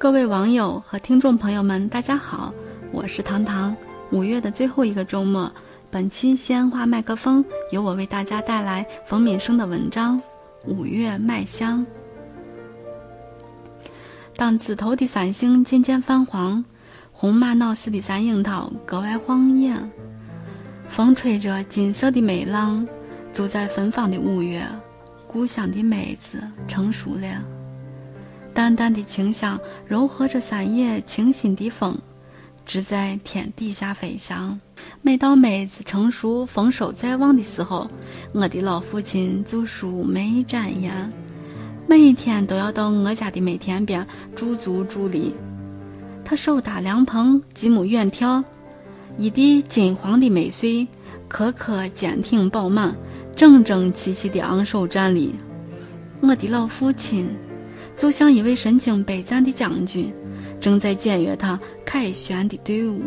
各位网友和听众朋友们，大家好，我是糖糖。5月的最后一个周末，本期西安话麦克风由我为大家带来冯敏生的文章《5月麦香》。当紫头的伞星渐渐泛黄，红玛瑙似的伞樱桃格外荒艳。风吹着锦色的美浪，走在芬芳的5月，故乡的梅子成熟了。淡淡的清香柔和着伞叶清新的风，只在天地下飞翔。每当梅子成熟丰收在望的时候，我的老父亲就数梅展颜，每一天都要到我家的梅田边驻足伫立。他手打凉棚，几亩远眺，一地金黄的梅穗，颗颗坚挺饱满，整整齐齐地昂首站立。我的老父亲就像一位神情悲赞的将军，正在检阅他凯旋的队伍。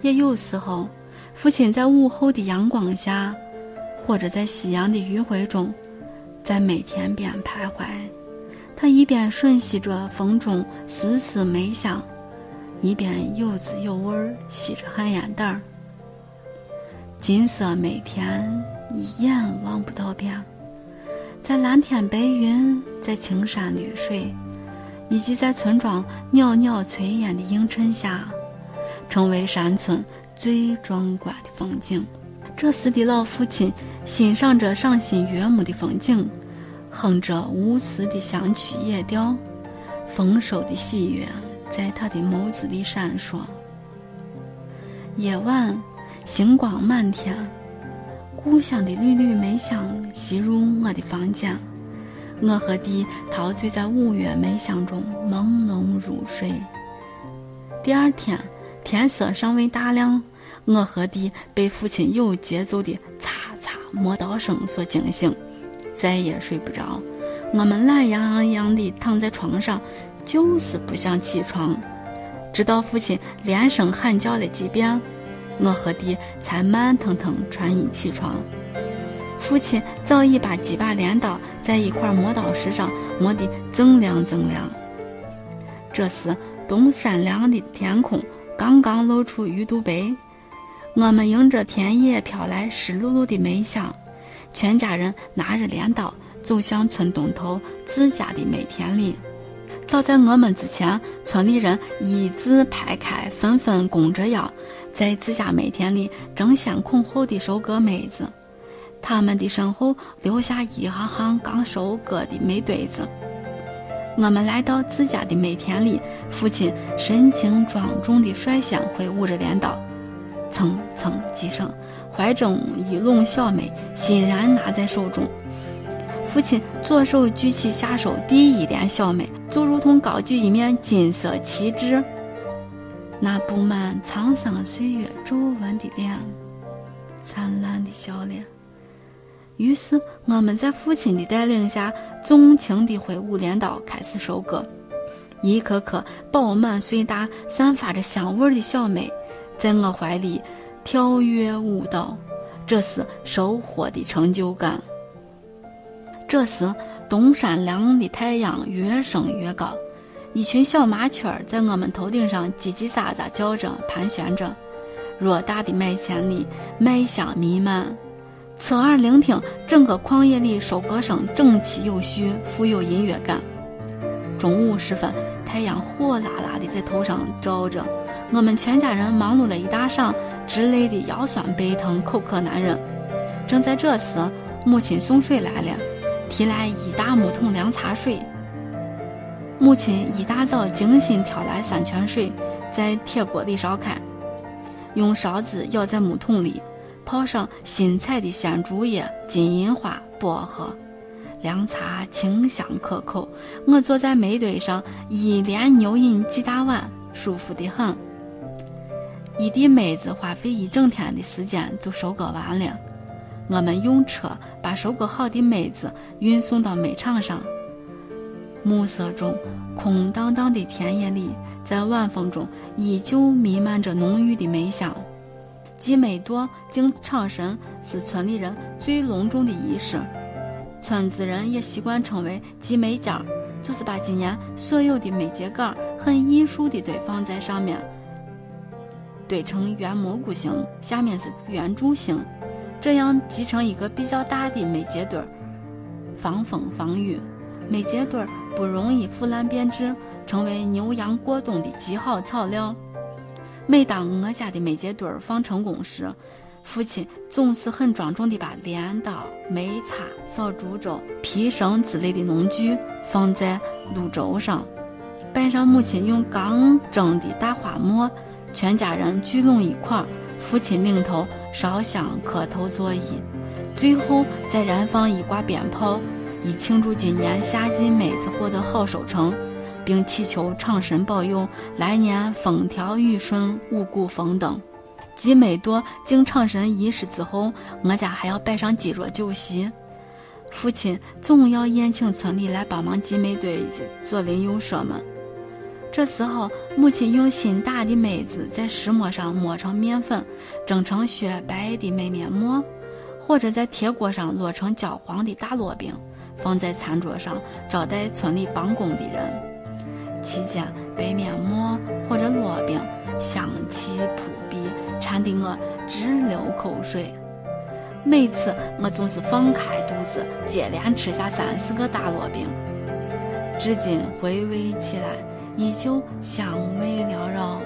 也有时候，父亲在午后的阳光下，或者在夕阳的余晖中，在梅田边徘徊。他一边吮吸着风中丝丝梅香，一边有滋有味吸着旱烟袋儿。金色梅田一眼望不到边，在蓝天白云，在青山绿水，以及在村庄袅袅炊烟的映衬下，成为山村最壮观的风景。这时的老父亲欣赏着赏心悦目的风景，哼着无词的乡曲夜调，丰收的喜悦在他的眸子里闪烁。夜晚星光满天，故乡的绿绿梅香袭入我的房间，我和弟陶醉在5月梅香中朦胧入睡。第二天天色尚未大亮，我和弟被父亲有节奏的嚓嚓磨刀声所惊醒，再也睡不着。我们懒洋洋地躺在床上，就是不想起床，直到父亲连声喊叫了几遍，我和弟才慢腾腾穿衣起床。父亲早已把几把镰刀在一块磨刀石上磨得锃亮锃亮。这时东山梁的天空刚刚露出鱼肚白，我们迎着田野飘来湿漉漉的梅香，全家人拿着镰刀走向村东头自家的梅田里。早在我们之前，村里人一字排开，纷纷弓着腰，在自家梅田里争先恐后地收割梅子。他们的身后留下一行行刚收割的梅堆子。我们来到自家的梅田里，父亲神情庄重地率先挥舞着镰刀，蹭蹭几声，怀中一笼小梅欣然拿在手中。父亲左手举起下手第一镰小梅，就如同高举一面金色旗帜。那布满沧桑岁月皱纹的脸，灿烂的笑脸。于是我们在父亲的带领下，纵情地挥舞镰刀开始收割。一颗颗饱满穗大、散发着香味的小梅，在我怀里跳跃舞蹈，这是收获的成就感。这时东山梁的太阳越升越高，一群小麻雀在我们头顶上叽叽喳喳叫着，盘旋着。偌大的麦田里麦香弥漫，侧耳聆听，整个旷野里收割声整齐有序，富有音乐感。中午时分，太阳火辣辣的在头上照着，我们全家人忙碌了一大晌，直累得腰酸背疼，口渴难忍。正在这时，母亲送水来了，提来一大木桶凉茶水。母亲一大早精心挑来山泉水，在铁锅里烧开，用勺子舀在木桶里，泡上新采的鲜竹叶、金银花、薄荷。凉茶清香可口，我坐在煤堆上一连牛饮几大碗，舒服得很。一地梅子花费一整天的时间就收割完了，我们用车把收割好的梅子运送到煤场上。暮色中，空荡荡的田野里，在晚风中依旧弥漫着浓郁的梅香。祭梅垛、敬场神是村里人最隆重的仪式，村子人也习惯称为祭梅尖，就是把今年所有的梅秸秆很阴疏的对方在上面怼成圆蘑菇形，下面是圆珠形，这样集成一个比较大的美结对，防风防雨。美结对不容易腐烂变质，成为牛羊过冬的极好草料。每当我家的美结对放成功时，父亲总是很庄重地把镰刀、煤叉、扫竹篌、皮绳之类的农具放在炉轴上，摆上母亲用钢蒸的大花馍，全家人聚拢一块，父亲领头烧香磕头作揖，最后再燃放一挂鞭炮，以庆祝今年夏季麦子获得好收成，并祈求上神保佑来年风调雨顺、五谷丰登。及每多经唱神仪式之后，我家还要摆上几桌酒席。父亲总要宴请村里来帮忙集麦堆子做邻友舍们。这时候母亲用新打的麦子在石磨上磨成面粉，整成雪白的麦面馍，或者在铁锅上烙成焦黄的大烙饼，放在餐桌上招待村里帮工的人。期间白面馍或者烙饼香气扑鼻，馋得我直流口水。每次我总是放开肚子接连吃下3-4个大烙饼，至今回味起来依旧香味缭绕。